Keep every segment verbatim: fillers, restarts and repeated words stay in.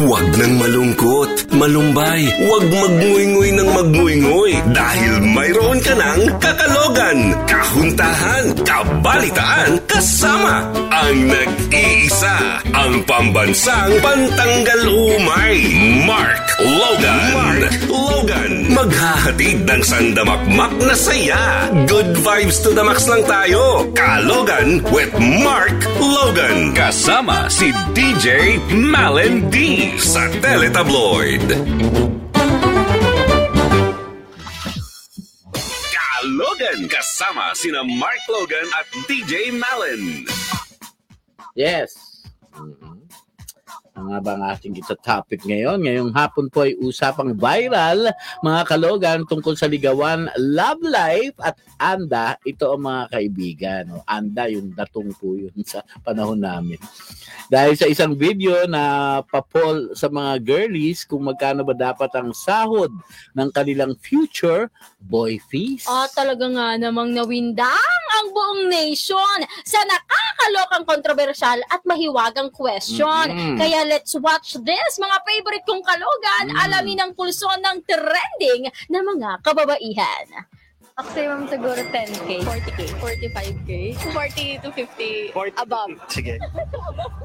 Huwag nang malungkot, malumbay, huwag magnguy-nguy ng magnguy-nguy dahil mayroon ka ng kakalogan, kahuntahan, kabalitaan, kasama ang nag-iisa, ang pambansang pantanggal umay, Mark Logan. Mark Logan. Maghahatid ng sandamakmak na saya. Good vibes to the max lang tayo. Kalogan with Mark Logan. Kasama si D J Malen Dy sa Teletabloid. Kalogan kasama sina Mark Logan at D J Malen. Yes. Ang nga ba ang ating kita topic ngayon? Ngayong hapon po ay usapang viral, mga kalogan, tungkol sa ligawan, love life at anda. Ito ang mga kaibigan. O, anda, yung datong po yun sa panahon namin. Dahil sa isang video na papol sa mga girlies kung magkano ba dapat ang sahod ng kanilang future boy fees. Ah, talaga nga namang nawindang ang buong nation sa nakakalokang kontrobersyal at mahiwagang question. Mm-hmm. Kaya let's watch this, mga favorite kong kalogan. Mm. Alamin ang pulso ng trending ng mga kababaihan. Maximum siguro ten K, forty K, forty-five K, forty to fifty, forty above. Sige.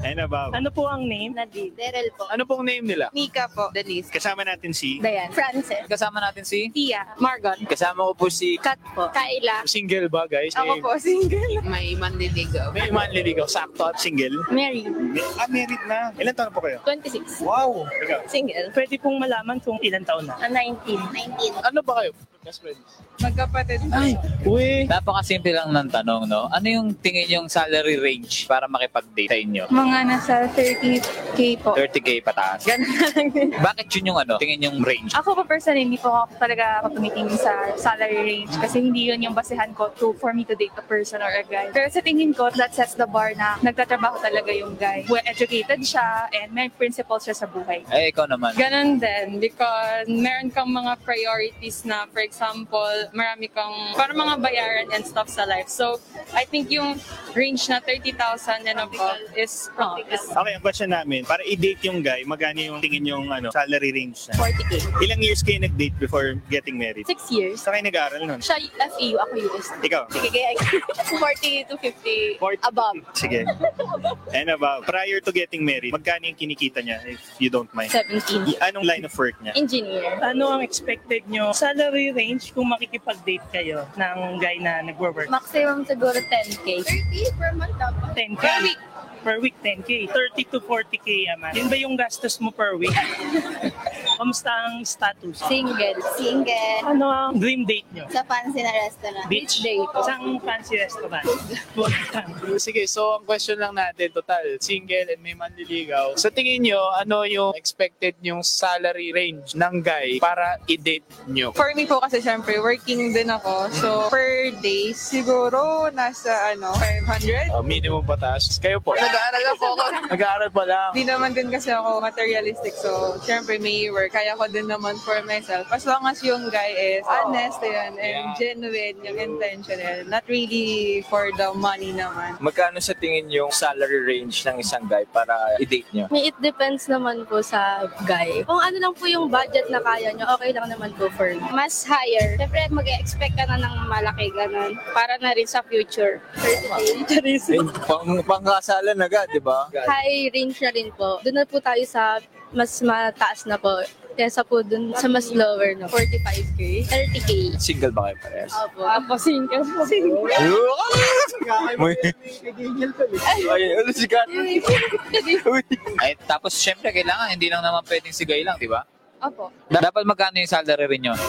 And above. Ano po ang name? Nadine. Derel po. Ano pong name nila? Mika po. Denise. Kasama natin si Diane. Frances. Kasama natin si Tia. Margot. Kasama ko po si Kat po. Kaila. Single ba, guys? Ako eh, po, single. May manliligaw. May manliligaw. Sakto at single. Married. Ah, married na. Ilan taon po kayo? twenty-six. Wow. Ikaw? Single. Pwede pong malaman kung ilan taon na? nineteen. nineteen. Ano ba kayo? Best friends. Magkapatid. Ay, uy. Napakasimple lang ng tanong, no? Ano yung tingin yung salary range para makipag-date sa inyo? Mga nasa thirty K po. thirty K pataas. Ganun lang din. Bakit yun yung ano? Tingin yung range? Ako po personally, hindi po ako talaga tumitingin sa salary range kasi hindi yun yung basehan ko to for me to date a person or a guy. Pero sa tingin ko, that sets the bar na nagtatrabaho talaga yung guy. Well-educated siya and may principles siya sa buhay. Ay, ikaw naman. Ganun din because meron kang mga priorities na, for example, example, marami kang para mga bayaran and stuff sa life. So, I think yung range na thirty thousand and above is, uh, is... Okay, ang question namin, para i-date yung guy, magkano yung tingin yung ano, salary range na? forty K. Ilang years kayo nag-date before getting married? six years. Saan kayo nag-aaral nun? Siya F A U, ako U S. Ikaw? Sige, kaya forty to fifty forty above. Sige. And above. Prior to getting married, magkano yung kinikita niya, if you don't mind? seventeen. Anong line of work niya? Engineer. Ano ang expected nyo? Salary range kung makikipag-date kayo ng guy na nag-work? Maximum siguro ten K. thirty per month dapat. ten K? Per week. Per week, ten K. thirty to forty K a month. Yun ba yung gastos mo per week? Kamusta ang status? Single. Single. Ano ang dream date nyo? Sa fancy na restaurant. Beach? Beach date. Isang fancy restaurant. Sige, so ang question lang natin, total, single and may manliligaw. Sa tingin nyo, ano yung expected yung salary range ng guy para i-date nyo? For me po kasi syempre, working din ako. So, per day, siguro nasa ano, five hundred. Uh, minimum pataas. Kayo po? Nag-aaral na po ako. Nag-aaral pa lang. Hindi naman din kasi ako materialistic. So, syempre, may work. Kaya ko din naman for myself. As long as yung guy is honest yun, and yeah, genuine, yung intentional. Not really for the money naman. Magkano sa tingin yung salary range ng isang guy para i-date nyo? It depends naman po sa guy. Kung ano lang po yung budget na kaya nyo, okay lang naman po for me. Mas higher. Siyempre, mag-expect ka na ng malaki, ganun. Para na rin sa future. Pangkasalan agad, di ba? High range na rin po. Doon na po tayo sa mas mataas na po kesa po dun sa mas lower, no? forty-five K? thirty K. Single ba kayo parehas? Opo. Opo, single. Single. Ano si Kat? Ay, tapos syempre kailangan, hindi lang naman pwedeng sigay lang, di ba? Opo. Dapat magkano yung salary rin yun?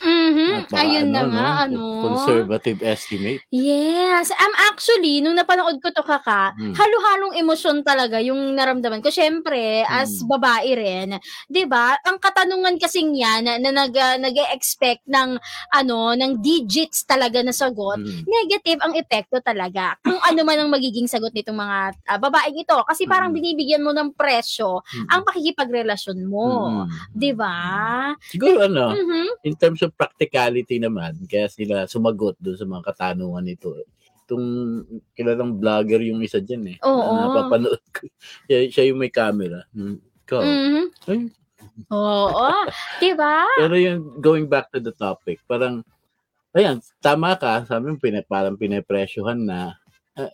Mm-hmm. Ayun ano, na nga, no? ano? Conservative estimate. Yes. Um, actually, nung napanood ko to, Kaka, mm. halo-halong emosyon talaga yung naramdaman ko. Siyempre, mm. as babae rin, di ba? Ang katanungan kasing yan na, na nag, uh, nag-expect ng, ano, ng digits talaga na sagot, mm. negative ang epekto talaga. Kung ano man ang magiging sagot nitong mga uh, babaeng ito. Kasi parang mm. binibigyan mo ng presyo mm. ang pakikipagrelasyon mo. Mm. Di ba? Siguro, ano, mm-hmm. in terms of practicality naman, kaya sila sumagot doon sa mga katanungan nito. itong kilalang vlogger yung isa dyan eh. Oo. Na napapanood ko. Siya, siya yung may camera. Ikaw. Mm-hmm. Ay. Oo. Diba? Pero yung going back to the topic, parang, ayan, tama ka, sabi yung pina, parang pinapresyohan na, uh,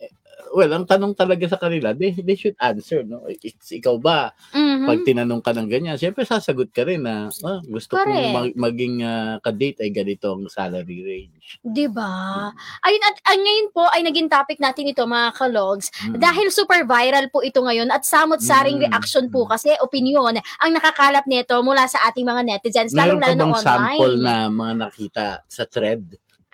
well, ang tanong talaga sa kanila, they, they should answer, no? It's ikaw ba? Mm-hmm. Pag tinanong ka ng ganyan, siyempre sasagot ka rin na, ah, gusto Pare. kong mag- maging uh, kadate ay ganito ang salary range. Diba? Mm-hmm. Ayun, at, at ngayon po ay naging topic natin ito, mga Kalogs, mm-hmm. dahil super viral po ito ngayon at samot-saring mm-hmm. reaction po kasi opinion ang nakakalap nito mula sa ating mga netizens, lalong lalo ng online. Meron ka bang sample na mga nakita sa thread?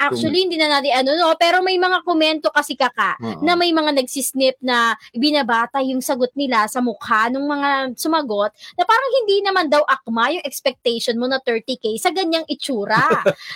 Actually, hindi na natin ano, no? Pero may mga komento kasi, Kaka, uh-huh. na may mga nagsisnip na binabata yung sagot nila sa mukha ng mga sumagot na parang hindi naman daw akma yung expectation mo na thirty K sa ganyang itsura.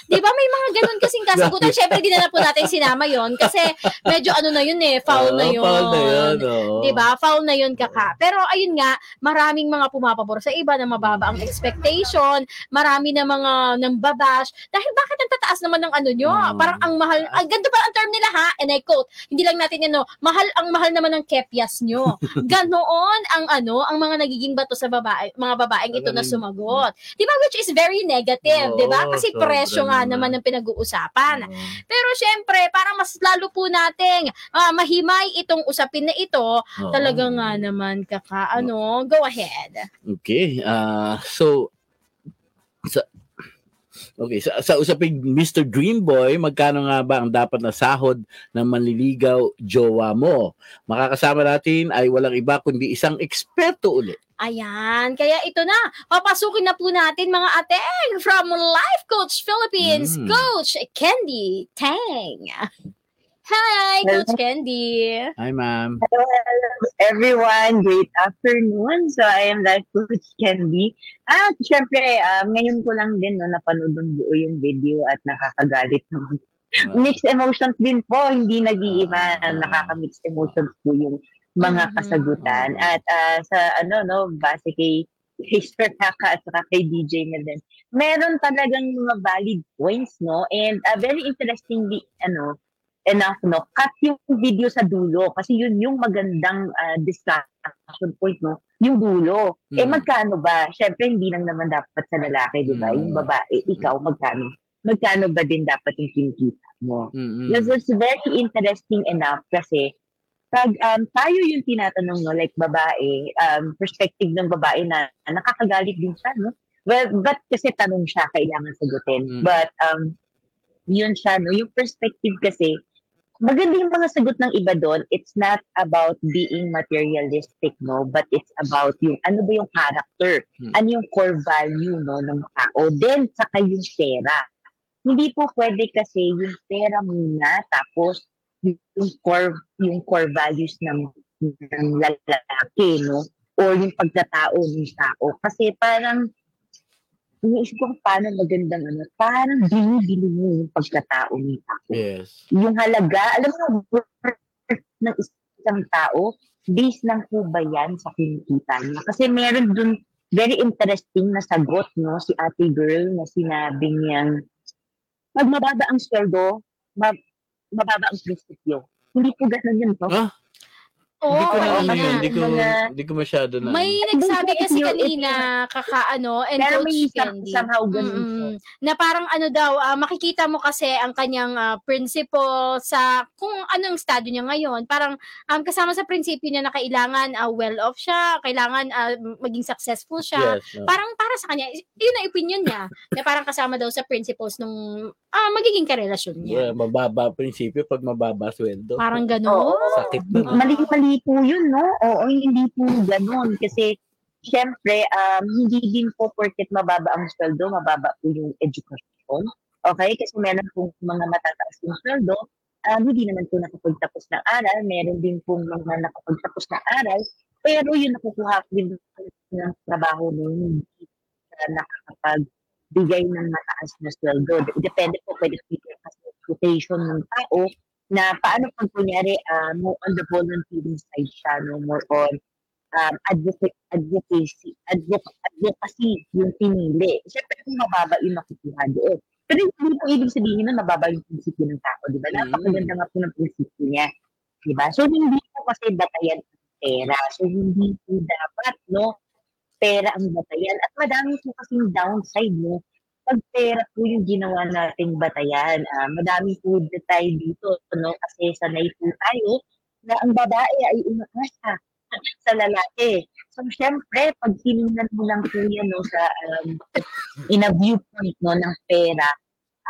Di ba? May mga ganun kasing kasagutan. Siyempre, hindi na na po natin sinama yon kasi medyo ano na yun eh, foul na yun. Foul na yun, oh. Di ba? Foul na yun, Kaka. Pero ayun nga, maraming mga pumapabor sa iba na mababa ang expectation, marami na mga nang babash. Dahil bakit ang tataas naman ng ano nyo? Oh, parang ang mahal, ang ganito pa ang term nila ha, and I quote, hindi lang natin ano, mahal ang mahal naman ng kepyas nyo. Ganoon ang ano, ang mga nagiging bato sa babae, mga babaeng ito na sumagot. Diba, which is very negative, oh, diba? Kasi so presyo nga naman ang pinag-uusapan. Oh. Pero syempre, para mas lalo po nating uh, mahimay itong usapin na ito, oh. talaga nga naman, Kaka, ano, go ahead. Okay, uh, so, so okay, sa, sa usaping Mister Dreamboy, magkano nga ba ang dapat na sahod ng manliligaw jowa mo? Makakasama natin ay walang iba kundi isang eksperto ulit. Ayan, kaya ito na. Papasukin na po natin mga ateng from Life Coach Philippines, mm. Coach Candee Teng. Hi, Coach Candee. Hi, ma'am. Hello, everyone. Great afternoon. So, I am Life Coach Candee. At syempre, um, ngayon ko lang din no, napanood ng buo yung video at nakakagalit naman. Wow. Mixed emotions din po. Hindi nag-iiba. Wow. Nakaka-mixed emotions po yung mga kasagutan. At uh, sa ano, no, base kay Mister Kaka at saka kay D J Malen, meron talagang mga valid points, no? And uh, very interestingly, ano, enough, no? Cut yung video sa dulo kasi yun yung magandang uh, discussion point, no? Yung dulo. Mm. Eh, magkano ba? Siyempre, hindi lang naman dapat sa lalaki, di ba? Mm. Yung babae, ikaw, magkano? Magkano ba din dapat yung kinikita mo? Mm-hmm. That was very interesting enough kasi pag um, tayo yung tinatanong, no? Like, babae, um, perspective ng babae na nakakagalit din siya, no? Well, but kasi tanong siya, kailangan sagutin. Mm. But, um, yun siya, no? Yung perspective kasi, maganda yung mga sagot ng iba doon. It's not about being materialistic, no? But it's about yung, ano ba yung character? Hmm. Ano yung core value, no? Ng tao. Then, saka yung pera. Hindi po pwede kasi yung pera muna, tapos yung core, yung core values ng, ng lalaki, no? Or yung pagkatao ng tao. Kasi parang, iniisip ko paano magandang ano, parang binibili mo yung pagkatao ng tao. Yes. Yung halaga, alam mo, worth ng isang tao, based lang po ba yan sa kinikita niya? Kasi meron dun, very interesting na sagot, no, si ate girl na sinabi niyang, pag mababa ang sweldo, mab- mababa ang prinsipyo. Hindi po ganun yun, no? Huh? Oh, hindi ko na ano yun, hindi ko, hindi ko masyado na. May nagsabi kasi kanina, Kaka, ano, and pero Coach Candee, mm, na parang ano daw, uh, makikita mo kasi ang kanyang uh, principle sa kung anong estado niya ngayon. Parang um, kasama sa prinsipyo niya na kailangan uh, well-off siya, kailangan uh, maging successful siya. Yes, no. Parang para sa kanya, yun ang opinion niya, na parang kasama daw sa principles nung uh, magiging karelasyon niya. Yeah, mababa prinsipyo pag mababa sweldo. Parang gano'n. Oh, sakit na. Mali-mali hindi po yun, no? Oo, hindi po ganun. Kasi, syempre, um, hindi din po porket mababa ang sweldo, mababa po yung education. Okay? Kasi meron pong mga matataas yung sweldo, um, hindi naman po nakapagtapos ng aral, meron din pong mga nakapagtapos ng aral, pero yung nakukuha din ng trabaho na hindi nakakapagbigay ng mataas na sweldo. Depende po, pwede speaker kasi reputation ng tao, na paano pag kunyari, uh, more on the volunteering side siya, no? More on um, advocacy, advocacy, advocacy yung pinili. Siyempre, kung mababa yung nakukuha doon. Pero hindi po ibig sabihin na nababalik yung prinsipyo ng tao, di ba? Napakaganda nga po ng prinsipyo niya, di ba? So, hindi po kasi batayan ang pera. So, hindi po dapat, no? Pera ang batayan. At madami po kasing downside, no? Pag pera po yung ginawa nating batayan, ah, madami po na tayo dito, no? Kasi sanay po tayo na ang babae ay umaasa sa lalaki. So, syempre, pag tinignan mo lang po yan, no, sa um, in a viewpoint, no, ng pera,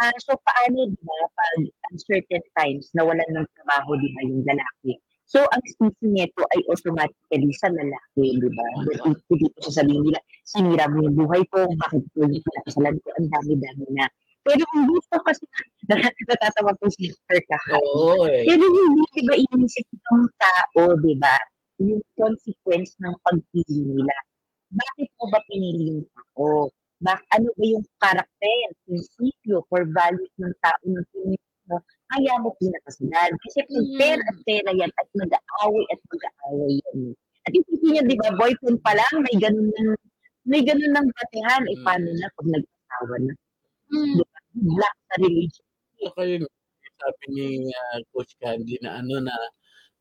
uh, so, paano, di ba, pag uncertain times, nawalan ng trabaho, di ba, yung lalaki? So, ang speaking nito ay automatically sa lalaki, di ba? Hindi po sasabihin nila, sinira mo yung buhay ko, bakit po yung pinakasalan ko, ang dami-dami na. Pero hindi po kasi natatawa po si Mister Kaka. Pero hindi, di ba, inisip ng tao, di ba, yung consequence ng pagpili nila. Bakit mo ba pinili yung tao? Bak- ano ba yung karakter, prinsipyo, or values ng tao ng pinili mo? Kaya mo pinakasalan. Kasi kung pera at pera yan, at mag-aaway at mag-aaway yan. At isipin niya, di ba, boyfriend pa lang, may ganun ng, may ganun ng batehan. E paano na pag nag-asawa na? Mm. Diba? Black sa religion. Okay, sabi ni uh, Coach Candee na ano na,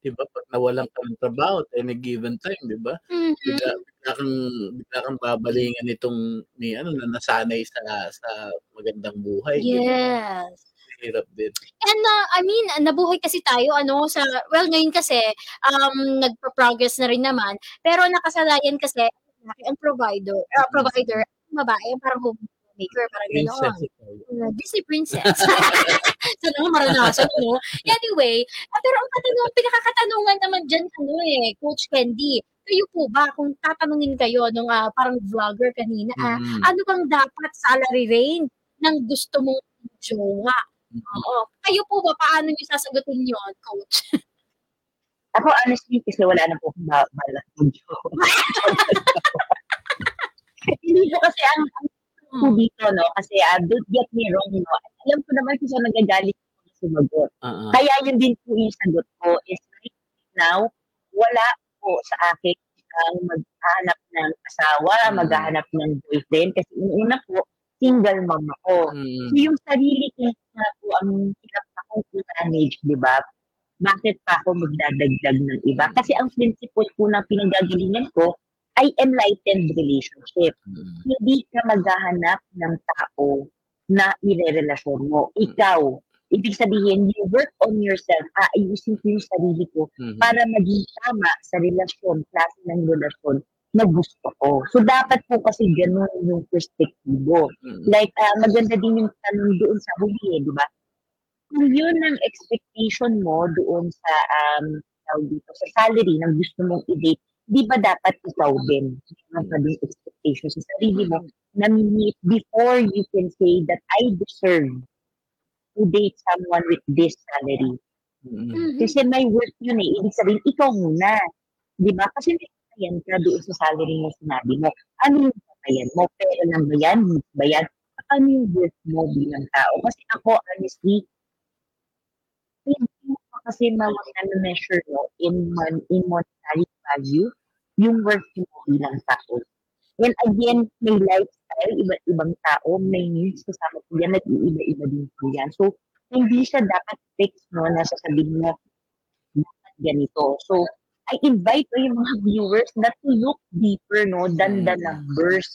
diba, pag nawalan ka ng trabaho at any given time, diba, mm-hmm. bigla, bigla, kang, bigla kang babalingan itong ni, ano, na nasanay sa, sa magandang buhay. Yes. Diba? Hirap din. And, uh, I mean, nabuhay kasi tayo, ano, sa, well, ngayon kasi, um, nagpa-progress na rin naman, pero nakasalayan kasi, ang provider, uh, provider, babae, parang home maker, parang gano'n. Uh, Disney princess. So, no, maranasan, no? Anyway, ah, pero ang katanong, pinakakatanungan naman dyan, ano eh, Coach Candee, kayo po ba, kung tatanungin kayo nung uh, parang vlogger kanina, ah, mm-hmm. ano bang dapat salary range ng gusto mong jowa? Mm-hmm. Oo. Kayo po ba, paano nyo sasagutin yun, Coach? Ako, honestly, kasi wala na po kung ba- malas ng jowa. Hindi po kasi ang po dito, no? Kasi uh, don't get me wrong, no? Alam ko naman kung saan nagagalit ko sumagot. Uh-huh. Kaya yun din po yung sagot ko is right now, wala po sa akin ang maghahanap ng asawa, uh-huh. maghahanap ng boyfriend. Kasi una po, single mom ako. Uh-huh. So yung sarili ko na po ang hirap akong manage, di ba? Bakit pa ako magdadagdag ng iba? Kasi ang principle po ng pinagagalingan ko ay enlightened relationship. Mm. Hindi ka maghahanap ng tao na irerelasyon mo. Ikaw. Ibig sabihin, you work on yourself. Aayusin ko yung sarili ko mm-hmm. para maging tama sa relasyon, klase ng relasyon na gusto ko. So, dapat po kasi ganun yung perspektibo. Mm-hmm. Like, uh, maganda din yung tanong doon sa huli, eh, di ba? Kung yun ang expectation mo doon sa, um, dito, sa salary ng gusto mong i-date, di ba dapat ikaw din ang sabing expectation sa sarili mo na minute before you can say that I deserve to date someone with this salary. Mm-hmm. Kasi may worth yun eh. Ibig sabihin, ikaw muna. Di ba? Kasi may katayan ka doon sa salary mo, sinabi mo. Ano yung katayan mo? Pero lang ba yan? Hindi ba yan? Ano yung worth mo bilang tao? Kasi ako, honestly, hindi ko kasi mawala na measure no, in, mon- in monetary value, yung worth mo bilang tao. And again, may lifestyle, iba-ibang tao, may needs, kasama po yan, nag-iiba-iba din po yan. So, hindi siya dapat fixed, no, na sasabihin mo, dapat ganito. So, I invite o yung mga viewers na to look deeper, no, than the numbers.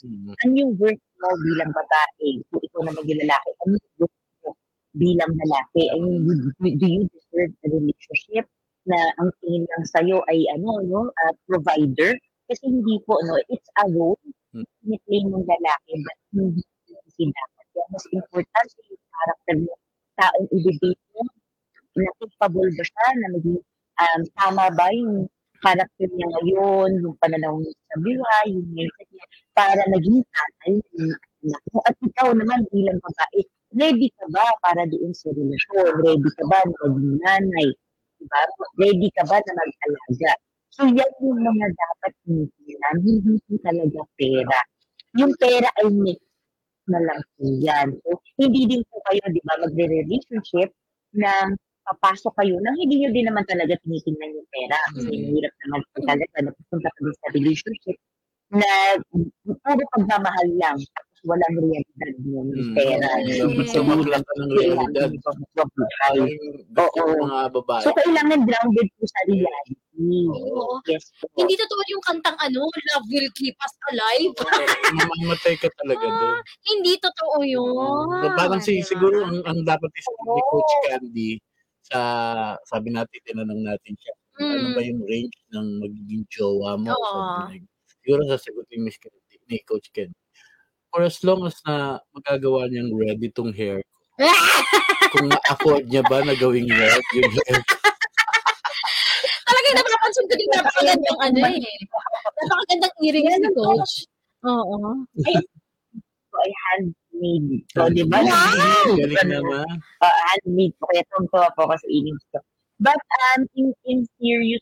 Ano yung worth mo bilang babae? So, ikaw na maging lalaki, ano yung worth mo bilang lalaki? I mean, do you deserve a relationship na ang tingin lang sa'yo ay ano, no, uh, provider? Kasi hindi po, no, it's a role hmm. piniplay ng lalaki but hindi kasi dapat. Kaya mas important yung character mo, taong i-debate mo, nakipable ba siya, na maging um, tama ba yung character niya ngayon, yung pananaw niya sa buhay, yung mindset niya, para naging tatay ng anak mo. At ikaw naman bilang babae, ready ka ba para doon sa relasyon? Ready ka ba na maging nanay? Diba? Ready ka ba na mag-alaga? So, yan yung mga dapat nitinan. Hindi po talaga pera. Yung pera ay mix na lang po yan. So, hindi din po kayo, di ba, magre-relationship na papasok kayo nang hindi nyo din naman talaga tinitingnan yung pera. Kasi mm-hmm. hirap naman pagkalaga na pupunta kami sa relationship na puro pagmamahal lang. Tapos walang realidad yun. Hmm. Pera. Sumagod lang ka ng realidad. So, kailangan grounded po sa reality. Oo. Yes, hindi totoo yung kantang ano, love will keep us alive. Mamamatay ka talaga doon. Ah, hindi totoo yun. So, parang si, siguro ang, ang dapat is ni Coach Candee sa sabi natin, tinanong natin siya. Mm. Ano ba yung range ng magiging jowa mo? Oh. Siguro sasagot ni Miss Candee, ni Coach Candee. For as long as na magagawa niyang ready tong hair ko. Kung na-afford niya ba na gawing red yung hair ko. Talaga yung napansin ko din napakagandang ano eh. Napakagandang earrings ni Coach. Oo. Ay, I handmade. So, di ba? Wow! Galing naman. Uh, handmade po. Kaya tungtawa po ako sa earrings ko. But um, in, in serious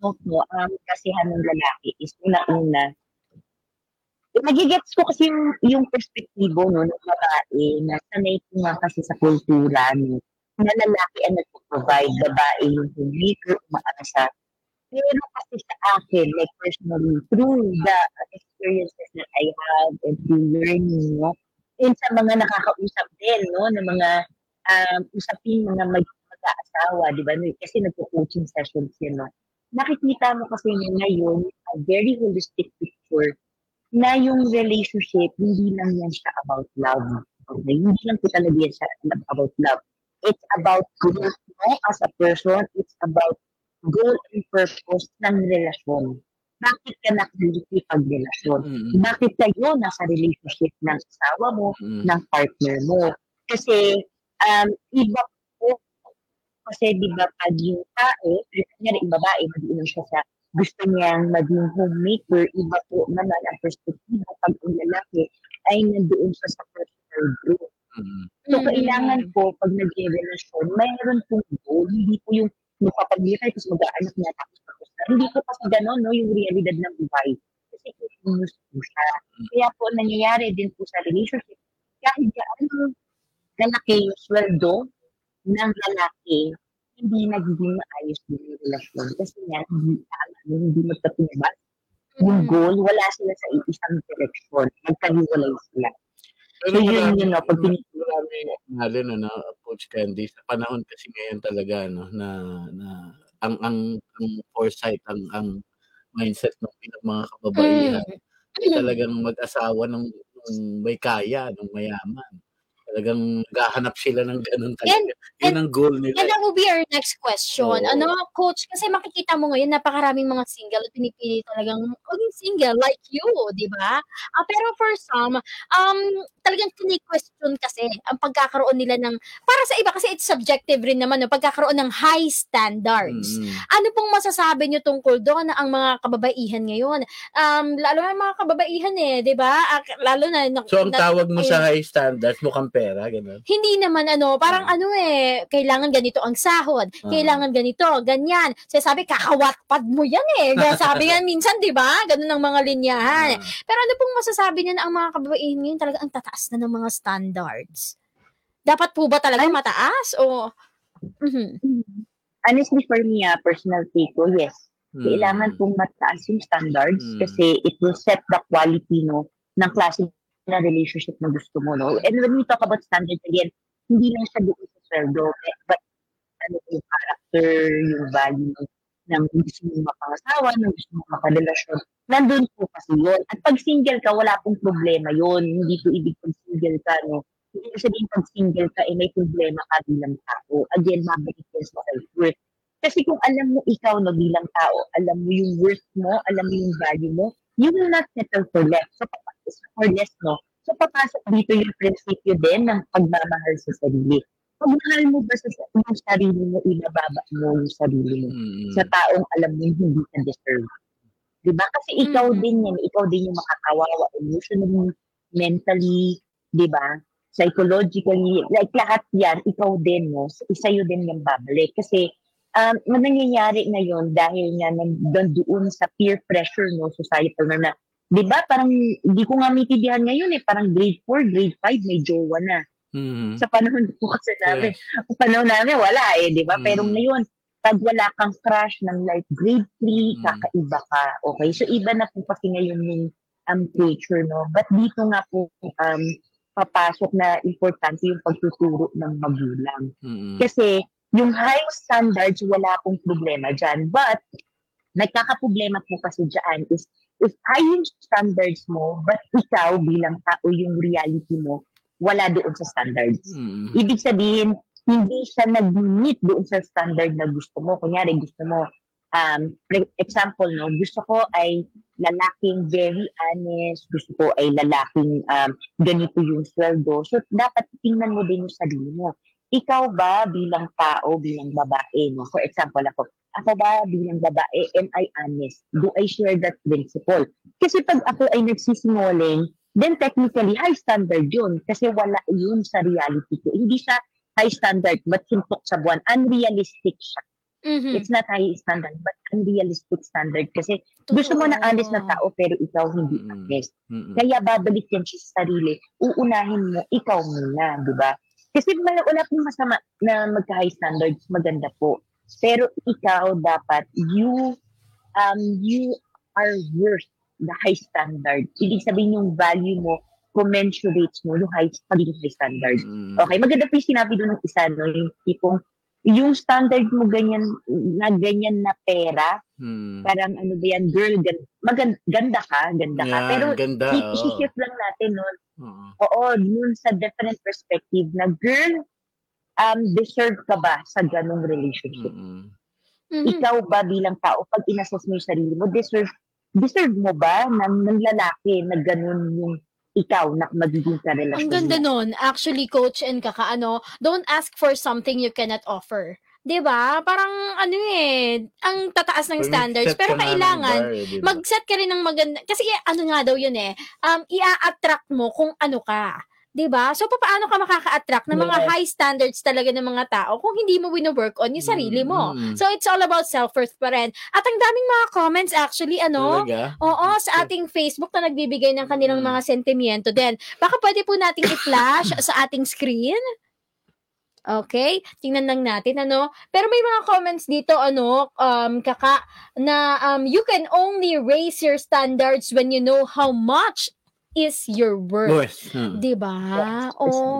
note mo, um, kasihan ng lalaki is una-una. Nagigets ko kasi yung, yung perspektibo no, ng babae na sanay ko nga kasi sa kultura no, na lalaki ang nagpo-provide, babae yung hindi ko umaasa. Pero kasi sa akin, like personally, through the experiences that I have and through learning, no, and sa mga nakakausap din, no, ng mga um, usapin, mga mag asawa, di ba? Kasi nagpo-coaching sessions yun, no? Nakikita mo kasi ngayon a very holistic picture na yung relationship, hindi lang yan siya about love. Okay? Hindi lang po talaga yan siya about love. It's about growth, no? As a person, it's about goal and purpose ng relasyon. Bakit ka nakikipag-relasyon? Mm-hmm. Bakit kayo nasa relationship ng asawa mo, mm-hmm. ng partner mo? Kasi, um, iba kasi di ba pag yung tao, gusto niya rin babae, mag-inom siya sa gusto niyang maging homemaker, iba po naman ang perspektibo pag ang lalaki ay nandoon siya sa personal growth. Mm-hmm. So, kailangan po, pag nag-relasyon, mayroon pong goal, hindi po yung magpapaglitay, tapos mag-aanak niya, tapos tapos na. Hindi po kasi gano'n, no, yung realidad ng buhay. Kasi continuous po siya. Kaya po, nangyayari din po sa relationship, kahit gaano lalaki yung sweldo, ng lalaki, hindi nagiging maayos yung relasyon. Kasi nga, hindi alam, hindi magkatibag. Yung goal, wala sila sa isang direksyon. Magkahiwalay sila. So, yun yun, no? Pag pinag-alala na, Coach Candee, sa panahon kasi ngayon talaga, no, na, na, ang, ang, ang foresight, ang, ang mindset ng mga kababaihan, talagang mag-asawa ng, ng may kaya, ng mayaman. Talagang gahanap sila ng ganun talaga. And, yun ang goal nila. And that will be our next question. Oh. Ano, Coach? Kasi makikita mo ngayon, napakaraming mga single at pinipili talagang maging single like you, di ba? Uh, pero for some, um, talagang kini-question kasi ang pagkakaroon nila ng, para sa iba kasi it's subjective rin naman, no, pagkakaroon ng high standards. Mm. Ano pong masasabi nyo tungkol doon na ang mga kababaihan ngayon? Um, lalo na mga kababaihan eh, di ba? Lalo na... na so ang tawag mo ay, sa high standards, mukhang pera. Pera, hindi naman ano, parang ano eh, kailangan ganito ang sahod, uh-huh. kailangan ganito, ganyan. Sinasabi, kakawatpad mo yan eh. Sabi yan minsan, di ba? Ganun ang mga linyahan. Uh-huh. Pero ano pong masasabi niya na ang mga kababaihan ngayon talaga ang tataas na ng mga standards? Dapat po ba talaga I'm... mataas? O... Mm-hmm. Honestly, for me, ah, personal take ko, yes. Hmm. Kailangan pong mataas yung standards hmm. kasi it will set the quality no ng klase na relationship na gusto mo, no? And when we talk about standards, again, hindi lang siya doon sa sweldo, but ano, yung character, yung value ng gusto mong mapangasawa, ng gusto mong makarelasyon, nandun po kasi yun. At pag single ka, wala pong problema yun. Hindi po ibig pag single ka, no? Hindi ko sabihin pag single ka, eh, may problema ka bilang tao. Again, mabalik yun sa self-worth. Kasi kung alam mo ikaw na bilang tao, alam mo yung worth mo, alam mo yung value mo, you will not settle for less. So, for less, no? So, papasok dito yung prinsipyo din ng pagmamahal sa sarili. Pagmahal mo ba sa yung sarili mo, ibababa mo yung sarili mo sa taong alam mo hindi ka deserve. Diba? Kasi ikaw din yan. Ikaw din yung makakawawa emotionally, mentally, diba? Psychologically. Like, lahat yan, ikaw din, no? Sa'yo din yung babalik. Kasi, um, nangyayari ngayon dahil nga nandoon sa peer pressure, no? Societal na na, diba parang di ko nga mitibihan ngayon eh, parang grade four, grade five may jowa na. Mm-hmm. Sa panahon ko kasi namin, yeah. panahon namin wala eh, diba? Mm-hmm. Pero ngayon, pag wala kang crush ng like grade three, mm-hmm. kakaiba ka. Okay? So iba na po kasi ngayon yung ang teacher, no? But dito nga po, um, papasok na importante yung pagtuturo ng magulang. Mm-hmm. Kasi yung high standards, wala pong problema dyan. But, nagkakaproblema po kasi dyan is, if high yung standards mo, but ikaw bilang tao yung reality mo, wala doon sa standards. Mm-hmm. Ibig sabihin, hindi siya nag-meet doon sa standard na gusto mo. Kunyari, gusto mo, um, for example, no, gusto ko ay lalaking very honest, gusto ko ay lalaking um, ganito yung sweldo. So, dapat tingnan mo din yung sarili mo. Ikaw ba bilang tao, bilang babae? No? For example, ako, ako ba bilang babae, am I honest? Do I share that principle? Kasi pag ako ay nagsisinungaling, then technically, high standard yun. Kasi wala yun sa reality ko. Hindi siya high standard, but suntok sa buwan. Unrealistic siya. Mm-hmm. It's not high standard, but unrealistic standard. Kasi totoo. Gusto mo na honest na tao, pero ikaw hindi honest. Mm-hmm. Kaya babalik yan sa sarili. Uunahin mo, ikaw muna, di ba? Kasi wala, wala pong masama na magka-high standards, maganda po. Pero ikaw dapat, you um you are worth the high standard. Ibig sabihin yung value mo, commensurate mo, yung high, pagiging high standard. Mm. Okay, maganda po yung sinabi doon ng isa, no? Yung tipong, yung standard mo ganyan, na ganyan na pera, mm. parang ano ba yan, girl, gan, maganda, ganda ka, ganda ka. Yeah, pero ganda, oh. I-shift lang natin, no? Uh-huh. Oo, yun sa different perspective na girl, um, deserve ka ba sa ganong relationship? Uh-huh. Ikaw ba bilang tao, pag inassess mo yung sarili mo, deserve, deserve mo ba ng, ng lalaki na ganon yung ikaw na magiging karelasyon? Ang ganda nun. Actually, Coach and Kaka, ano, don't ask for something you cannot offer. Diba? Parang ano eh, ang tataas ng standards, pero kailangan mag-set ka rin ng maganda. Kasi ano nga daw yun eh, um, i-attract mo kung ano ka. Diba? So, paano ka makaka-attract ng mga yes. high standards talaga ng mga tao kung hindi mo wino-work on yung sarili mo? Mm. So, it's all about self-worth pa rin. At ang daming mga comments actually, ano? Talaga? Oo, sa ating Facebook na nagbibigay ng kanilang mm. mga sentimiento din. Baka pwede po nating i-flash sa ating screen. Okay, tingnan lang natin, ano. Pero may mga comments dito, ano, um, Kaka, na um, you can only raise your standards when you know how much is your worth. Hmm. Diba? Oh,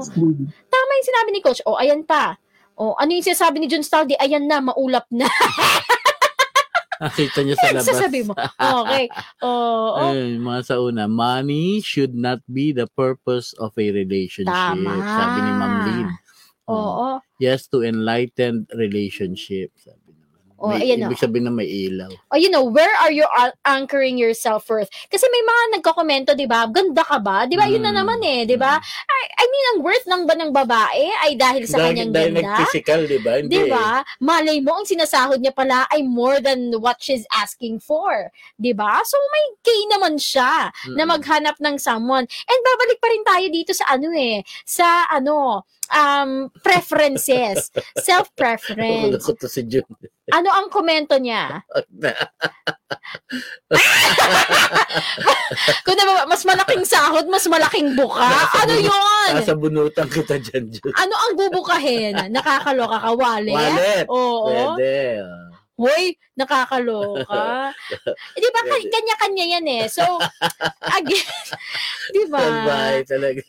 tama yung sinabi ni Coach. Oh, ayan pa. Oh, ano yung sinasabi ni John Staldi? Ayan na, maulap na. Nakita niyo sa labas. Sasabi mo. Okay. Oh, oh. Ay, mga sa una, money should not be the purpose of a relationship. Tama. Sabi ni Ma'am Lynn. Oo. Yes to enlightened relationship. Sabi naman. Oh, may, ibig sabihin na may ilaw. Oh, you know, where are you anchoring your self-worth? Kasi may mga nagko-komento, 'di ba? Ganda ka ba? 'Di ba? Mm. Yun na naman eh, 'di ba? I, I mean, ang worth ng ba ng babae ay dahil sa dahil, kanyang dahil ganda. Dahil nag-physical, 'di ba? Hindi. 'Di ba? Malay mo ang sinasahod niya pala ay more than what she's asking for, 'di ba? So may key naman siya mm. na maghanap ng someone. And babalik pa rin tayo dito sa ano eh, sa ano um preferences, self-preference. Ano ang komento niya? Kung na, mas malaking sahod, mas malaking buka. Nasa ano bu- yun? Nasa bunutan kita dyan, dyan. Ano ang bubukahin? Nakakaloka ka, wallet? Wallet? Oo. Pwede. Hoy, nakakaloka. Eh, di ba, kanya-kanya yan eh. So, again, di ba,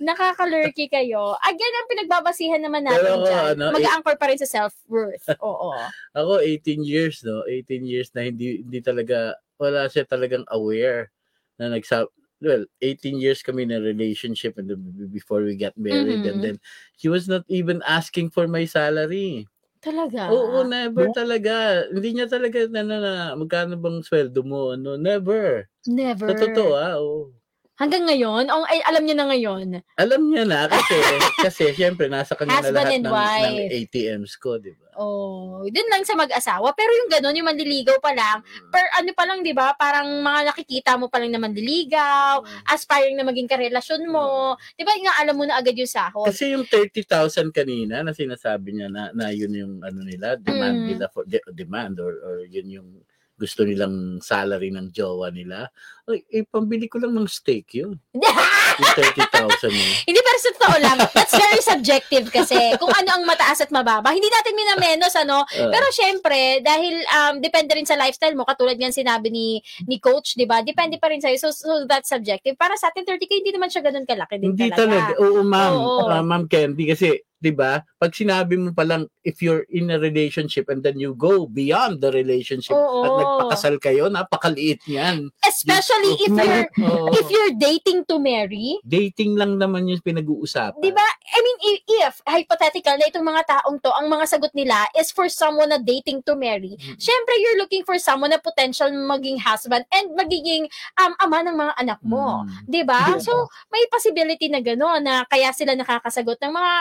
nakakalurky kayo. Again, ang pinagbabasihan naman natin ako, dyan, ano, mag-anchor pa rin sa self-worth. Oo. Ako, eighteen years, no? eighteen years na hindi hindi talaga, wala siya talagang aware na nagsa... Well, eighteen years kami in a relationship and before we got married. Mm-hmm. And then, she was not even asking for my salary. Talaga? Oo, never yeah. talaga. Hindi niya talaga, na, na, na, magkano bang sweldo mo? Ano? Never. Never. Sa totoo, ah, oo. Hanggang ngayon? O, ay, alam niya na ngayon? Alam niya na, kasi, kasi syempre, nasa kanya na lahat ng, ng A T Ms ko, di ba? Oo, oh, dun lang sa mag-asawa. Pero yung gano'n, yung manliligaw pa lang, per ano pa lang, di ba? Parang mga nakikita mo pa lang na manliligaw, mm. aspiring na maging karelasyon mo. Mm. Di ba, nga alam mo na agad yung sahod. Kasi yung thirty thousand kanina na sinasabi niya na, na yun yung ano nila, demand mm. nila, for, de, demand or, or yun yung gusto nilang salary ng jowa nila. Ay, eh, pambili ko lang ng steak yun. Yung thirty thousand mo. Hindi, pero sa totoo lang, that's very subjective kasi kung ano ang mataas at mababa. Hindi natin minamenos, ano? Uh, pero syempre, dahil um, depende rin sa lifestyle mo, katulad yan sinabi ni ni Coach, di ba? Depende pa rin sa'yo. So, so that's subjective. Para sa atin, thirty K, hindi naman siya ganun kalaki din hindi talaga. Hindi talaga. Oo, ma'am. Oo. Uh, ma'am Candee, kasi diba? Pag sinabi mo palang if you're in a relationship and then you go beyond the relationship oo. At nagpakasal kayo, napakaliit niyan. Especially if you're oo. If you're dating to marry. Dating lang naman yung pinag-uusapan. Diba? I mean, if hypothetical na itong mga taong to, ang mga sagot nila is for someone na dating to marry. Hmm. Syempre, you're looking for someone na potential maging husband and magiging um, ama ng mga anak mo. Hmm. Diba? Diba? So, may possibility na gano'n na kaya sila nakakasagot ng mga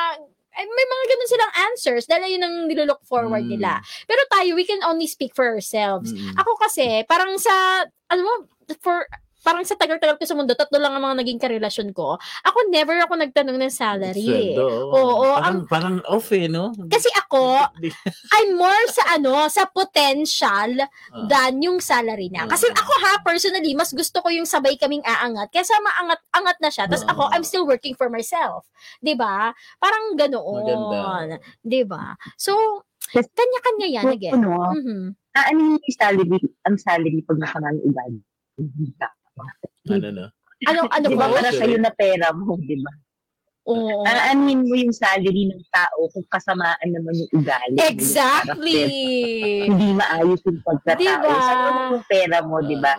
ay, may mga ganun silang answers dahil yun ang nilook forward mm. nila. Pero tayo, we can only speak for ourselves. Mm. Ako kasi, parang sa, ano mo, for, parang sa tagal-tagal ko sa mundo, tatlo lang ang mga naging karelasyon ko. Ako, never ako nagtanong ng salary. Oo, oo. Parang, ang, parang off eh, no? Kasi ako, I'm more sa ano, sa potential uh. than yung salary na. Kasi ako ha, personally, mas gusto ko yung sabay kaming aangat. Kesa maangat-angat na siya. Tapos uh. ako, I'm still working for myself. Diba? Parang ganoon. Diba? So, kanya-kanya yan again. Ano? Mm-hmm. Ah, ano yung salary? Ang salary pag nakamang edad? Ano na? Ano, ano diba, para sa'yo na pera mo, di ba? Oo. Aanin mo yung salary ng tao kung kasamaan naman yung ugali. Exactly! Yung hindi maayos yung pagkatao. Diba? Saan mo yung pera mo, di ba?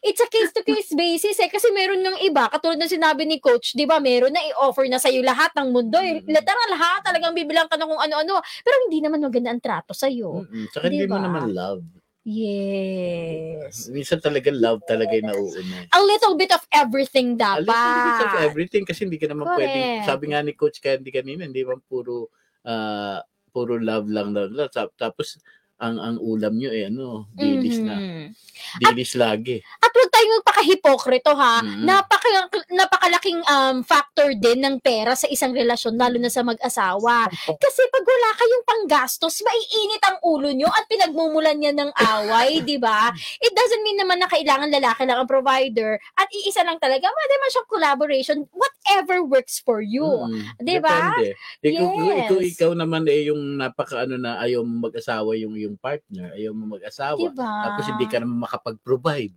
It's a case-to-case basis eh. Kasi meron ng iba, katulad ng sinabi ni Coach, di ba, meron na i-offer na sa'yo lahat ng mundo. Mm-hmm. Literal lahat, talagang bibilang ka na kung ano-ano. Pero hindi naman maganda ang trato sa'yo. Mm-hmm. Saka diba? Hindi mo naman love. Yes. Minsan talaga love talaga yung nauuna. A little bit of everything dapat. A little bit of everything kasi hindi ka naman correct. Pwedeng, sabi nga ni Coach Candee kanina, hindi man puro, uh, puro love lang. Love, love. Tapos, ang ang ulam nyo eh, ano, dilis mm-hmm. na. Dilis at, lagi. At huwag tayong magpakahipokrito, ha? Mm-hmm. Napaka, napakalaking um, factor din ng pera sa isang relasyon, lalo na sa mag-asawa. Kasi pag wala kayong panggastos, maiinit ang ulo nyo at pinagmumulan niya ng away, di ba? It doesn't mean naman na kailangan lalaki lang ang provider at iisa lang talaga, madama siyang collaboration, whatever works for you. Mm-hmm. Di ba? Yes. Ikaw, ikaw naman eh, yung napaka-ano na ayaw mag-asawa yung yung partner, ayaw mo mag-asawa, diba? Tapos hindi ka naman makapag-provide.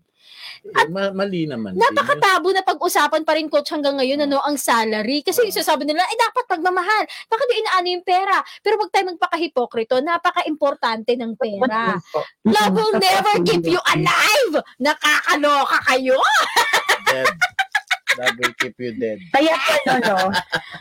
At eh, mali naman. Napakatabo na pag-usapan pa rin, Coach, hanggang ngayon, oh. ano, ang salary. Kasi oh. sasabi nila, eh, dapat pagmamahal. Bakit yung inaano yung pera? Pero wag tayo magpakahipokrito, napaka-importante ng pera. Love will never keep you alive! Nakakaloka kayo! That will keep you dead. Kaya ano,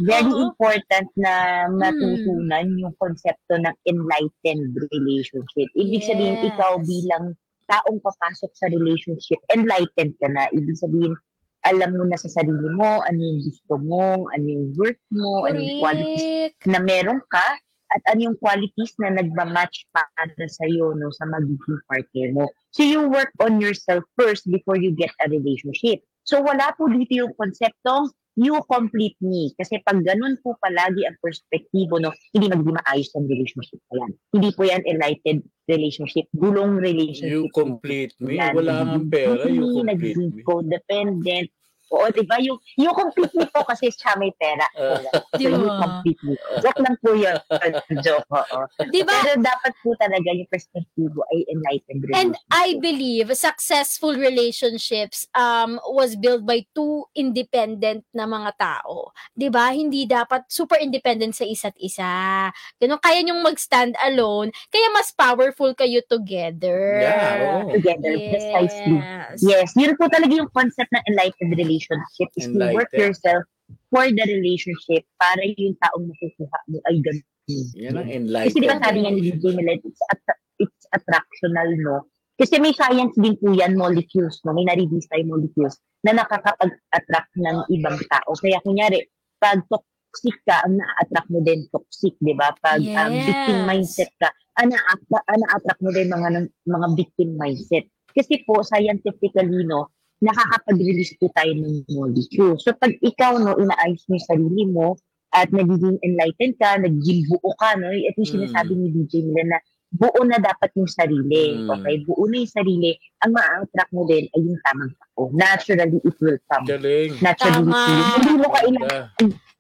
very important na matutunan mm. yung konsepto ng enlightened relationship. Ibig yes. sabihin, ikaw bilang taong papasok sa relationship, enlightened ka na. Ibig sabihin, alam mo na sa sarili mo, ano yung gusto mo, ano yung worth mo, ano yung qualities na meron ka, at ano yung qualities na nagmamatch pa sa iyo, no, sa magiging partner mo. So you work on yourself first before you get a relationship. So, wala po dito yung konseptong you complete me. Kasi pag ganun po palagi ang perspektibo, no, hindi magiging maayos ang relationship na yan. Hindi po yan enlightened relationship, gulong relationship. You complete me. Yan. Wala ang pera, you complete me. Codependent. Oo, diba? You, you complete me po kasi siya may pera. Uh, so, you complete me. Joke lang po yun. Joke, oo. Diba? Pero dapat po talaga yung perspektibo ay enlightened relationship. And I believe successful relationships um was built by two independent na mga tao. Diba? Hindi dapat super independent sa isa't isa. Ganun, kaya nyong mag-stand alone, kaya mas powerful kayo together. Yeah, oh. Together, yes. Precisely. Yes. Yun po talaga yung concept ng enlightened relationship. Relationship is to work yourself for the relationship para yung taong makukuha mo ay ganun. Yan ang enlightened. Kasi di ba sabi nga ni D J Malen, it's, att- it's attractional, no? Kasi may science din po yan, molecules, no? May na-release tayo molecules na nakakapag-attract ng ibang tao. Kaya kunyari, pag toxic ka, ang na-attract mo din toxic, di ba? Pag yes. um, victim mindset ka, ang na-attract mo din mga, mga victim mindset. Kasi po, scientifically, no? Nakakapag-release po tayo ng molecule. So, pag ikaw, no, inaayos mo yung sarili mo at nagiging enlightened ka, nagiging buo ka, no, ito yung sinasabi ni D J Mila na buo na dapat yung sarili. Mm. Okay? Buo na yung sarili. Ang ma-attract mo din ay yung tamang tao. Naturally, it will come. Galing. Naturally, it will. Hindi mo kailangan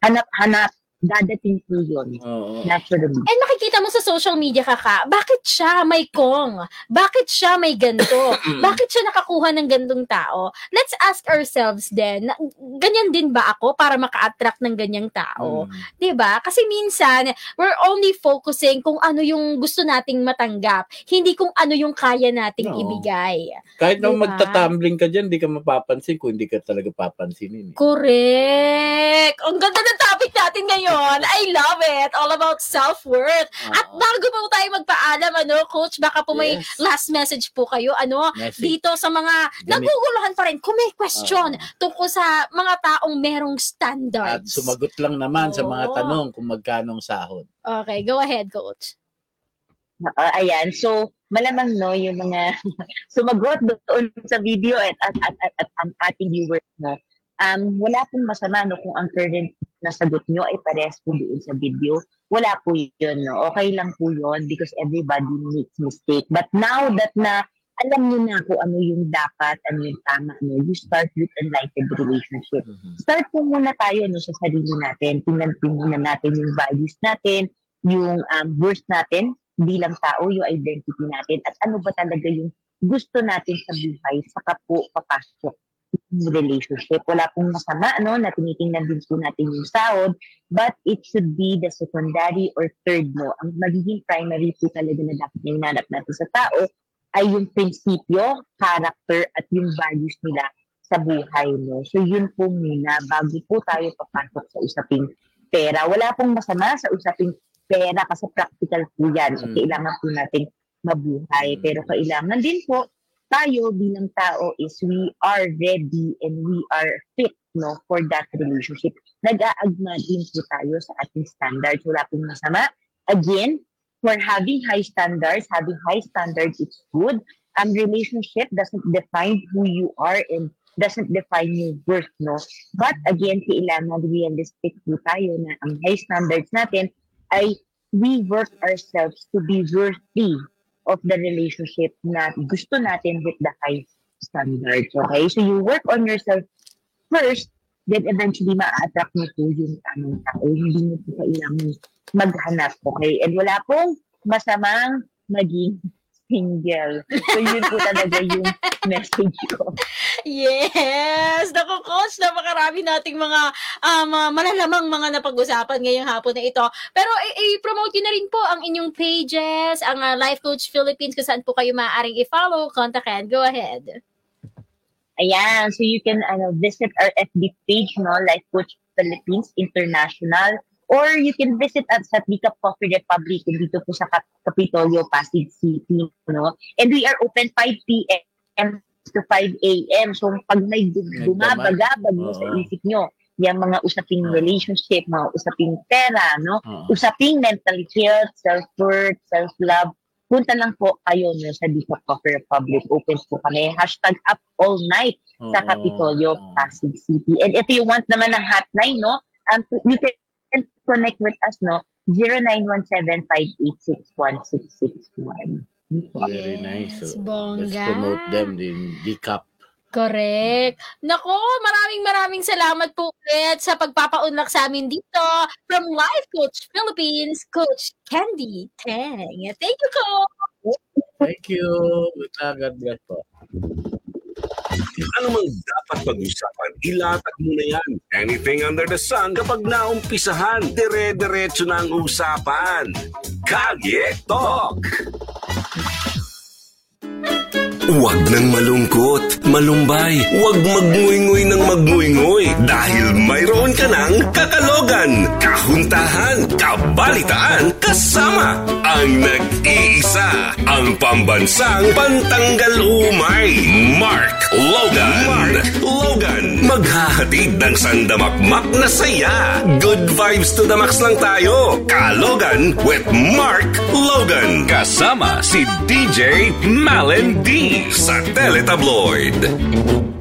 hanap-hanap. Dadating po yun. Oh. Naturally. And nakikita mo sa social media, Kaka, bakit siya may kong? Bakit siya may ganto? Bakit siya nakakuha ng gandong tao? Let's ask ourselves then, ganyan din ba ako para maka-attract ng ganyang tao? Mm. Diba? Kasi minsan, we're only focusing kung ano yung gusto nating matanggap, hindi kung ano yung kaya nating no. ibigay. Kahit diba? Nung magtatumbling ka dyan, hindi ka mapapansin kung hindi ka talaga papansinin. Eh. Correct! Ang ganda ng topic natin ngayon. I love it. All about self-worth. Uh-oh. At bago po tayo magpaalam, ano, Coach, baka po yes. may last message po kayo, ano, message. Dito sa mga naguguluhan pa rin, kung may question uh-oh. Tungkol sa mga taong merong standards. At sumagot lang naman uh-oh. Sa mga tanong kung magkanong sahod. Okay, go ahead, Coach. Uh, ayan, so malamang no yung mga sumagot doon sa video at at at, at, at ang ating viewers na Um, wala pong masama no, kung ang current na sagot nyo ay parehas po doon sa video. Wala po yun. No? Okay lang po yun because everybody makes mistake. But now that na alam nyo na kung ano yung dapat, ano yung tama, ano, you start with enlightened relationship. Start po muna tayo no, sa sarili natin. Tingnan-tingnan natin yung values natin, yung um, worth natin bilang tao, yung identity natin, at ano ba talaga yung gusto natin sa buhay, saka po papasok relationship. Wala pong masama no, na tinitingnan din po natin yung sahod, but it should be the secondary or third no. Ang magiging primary po talaga na dapat na hinanap natin sa tao ay yung prinsipyo, character, at yung values nila sa buhay no. So yun po muna, bago po tayo papasok sa usaping pera. Wala pong masama sa usaping pera kasi practical po yan. So, kailangan po natin mabuhay. Pero kailangan din po tayo bilang tao is we are ready and we are fit no for that relationship. Nag-aagma din po tayo sa ating standards. Wala pong masama. Again, for having high standards, having high standards, it's good. Um, relationship doesn't define who you are and doesn't define your worth. No? But again, kailangan realistic po tayo na ang high standards natin ay we work ourselves to be worthy of the relationship na gusto natin with the high standards, okay? So you work on yourself first, then eventually ma-attract mo po yung tamang tao. Hindi mo po kailangan maghanap, okay? And wala pong masamang maging single. So yun po talaga yung message ko. Yes! Naku, Coach, napakarami nating mga um, malalamang mga napag-usapan ngayong hapon na ito. Pero i-promote nyo na rin po ang inyong pages, ang uh, Life Coach Philippines, kung saan po kayo maaaring i-follow, kontakan. Go ahead. Ayan, so you can ano, visit our F B page, no, Life Coach Philippines International, or you can visit us at Sadika Coffee Republic, dito po sa Kapitolyo, Pasig City. No? And we are open five p.m. to five a.m. So, pag may bumabagabag mo sa isip nyo, yung mga usaping relationship, mga usaping pera, no? Uh-huh. Usaping mental health, self-worth, self-love, punta lang po kayo no, sa Sadika Coffee Republic. Open po kami. Hashtag up all night uh-huh. sa Kapitolyo, Pasig City. And if you want naman ng hotline, no? Um, you can connect with us, no? zero nine one seven, five eight six, one six six one. Very nice. So, let's promote them in D C A P. Correct. Nako, maraming maraming salamat po ulit sa pagpapaunlak sa amin dito from Life Coach Philippines, Coach Candee Teng. Thank you, Coach. Thank you. God bless po. Ano mang dapat pag-usapan, ilatag mo na yan. Anything under the sun, kapag naumpisahan, dire-diretso na ang usapan. Kalye Talk! Huwag nang malungkot, malumbay. Huwag magnguingoy ng magnguingoy. Dahil mayroon ka ng kakalogan, kahuntahan, kabalitaan, kasama ang nag-iisa. Ang pambansang pantanggal umay, Mark Logan. Mark Logan. Maghahatid ng sandamakmak na saya. Good vibes to the max lang tayo. Kalogan with Mark Logan. Kasama si D J Malen Dy. Sa Teletabloid.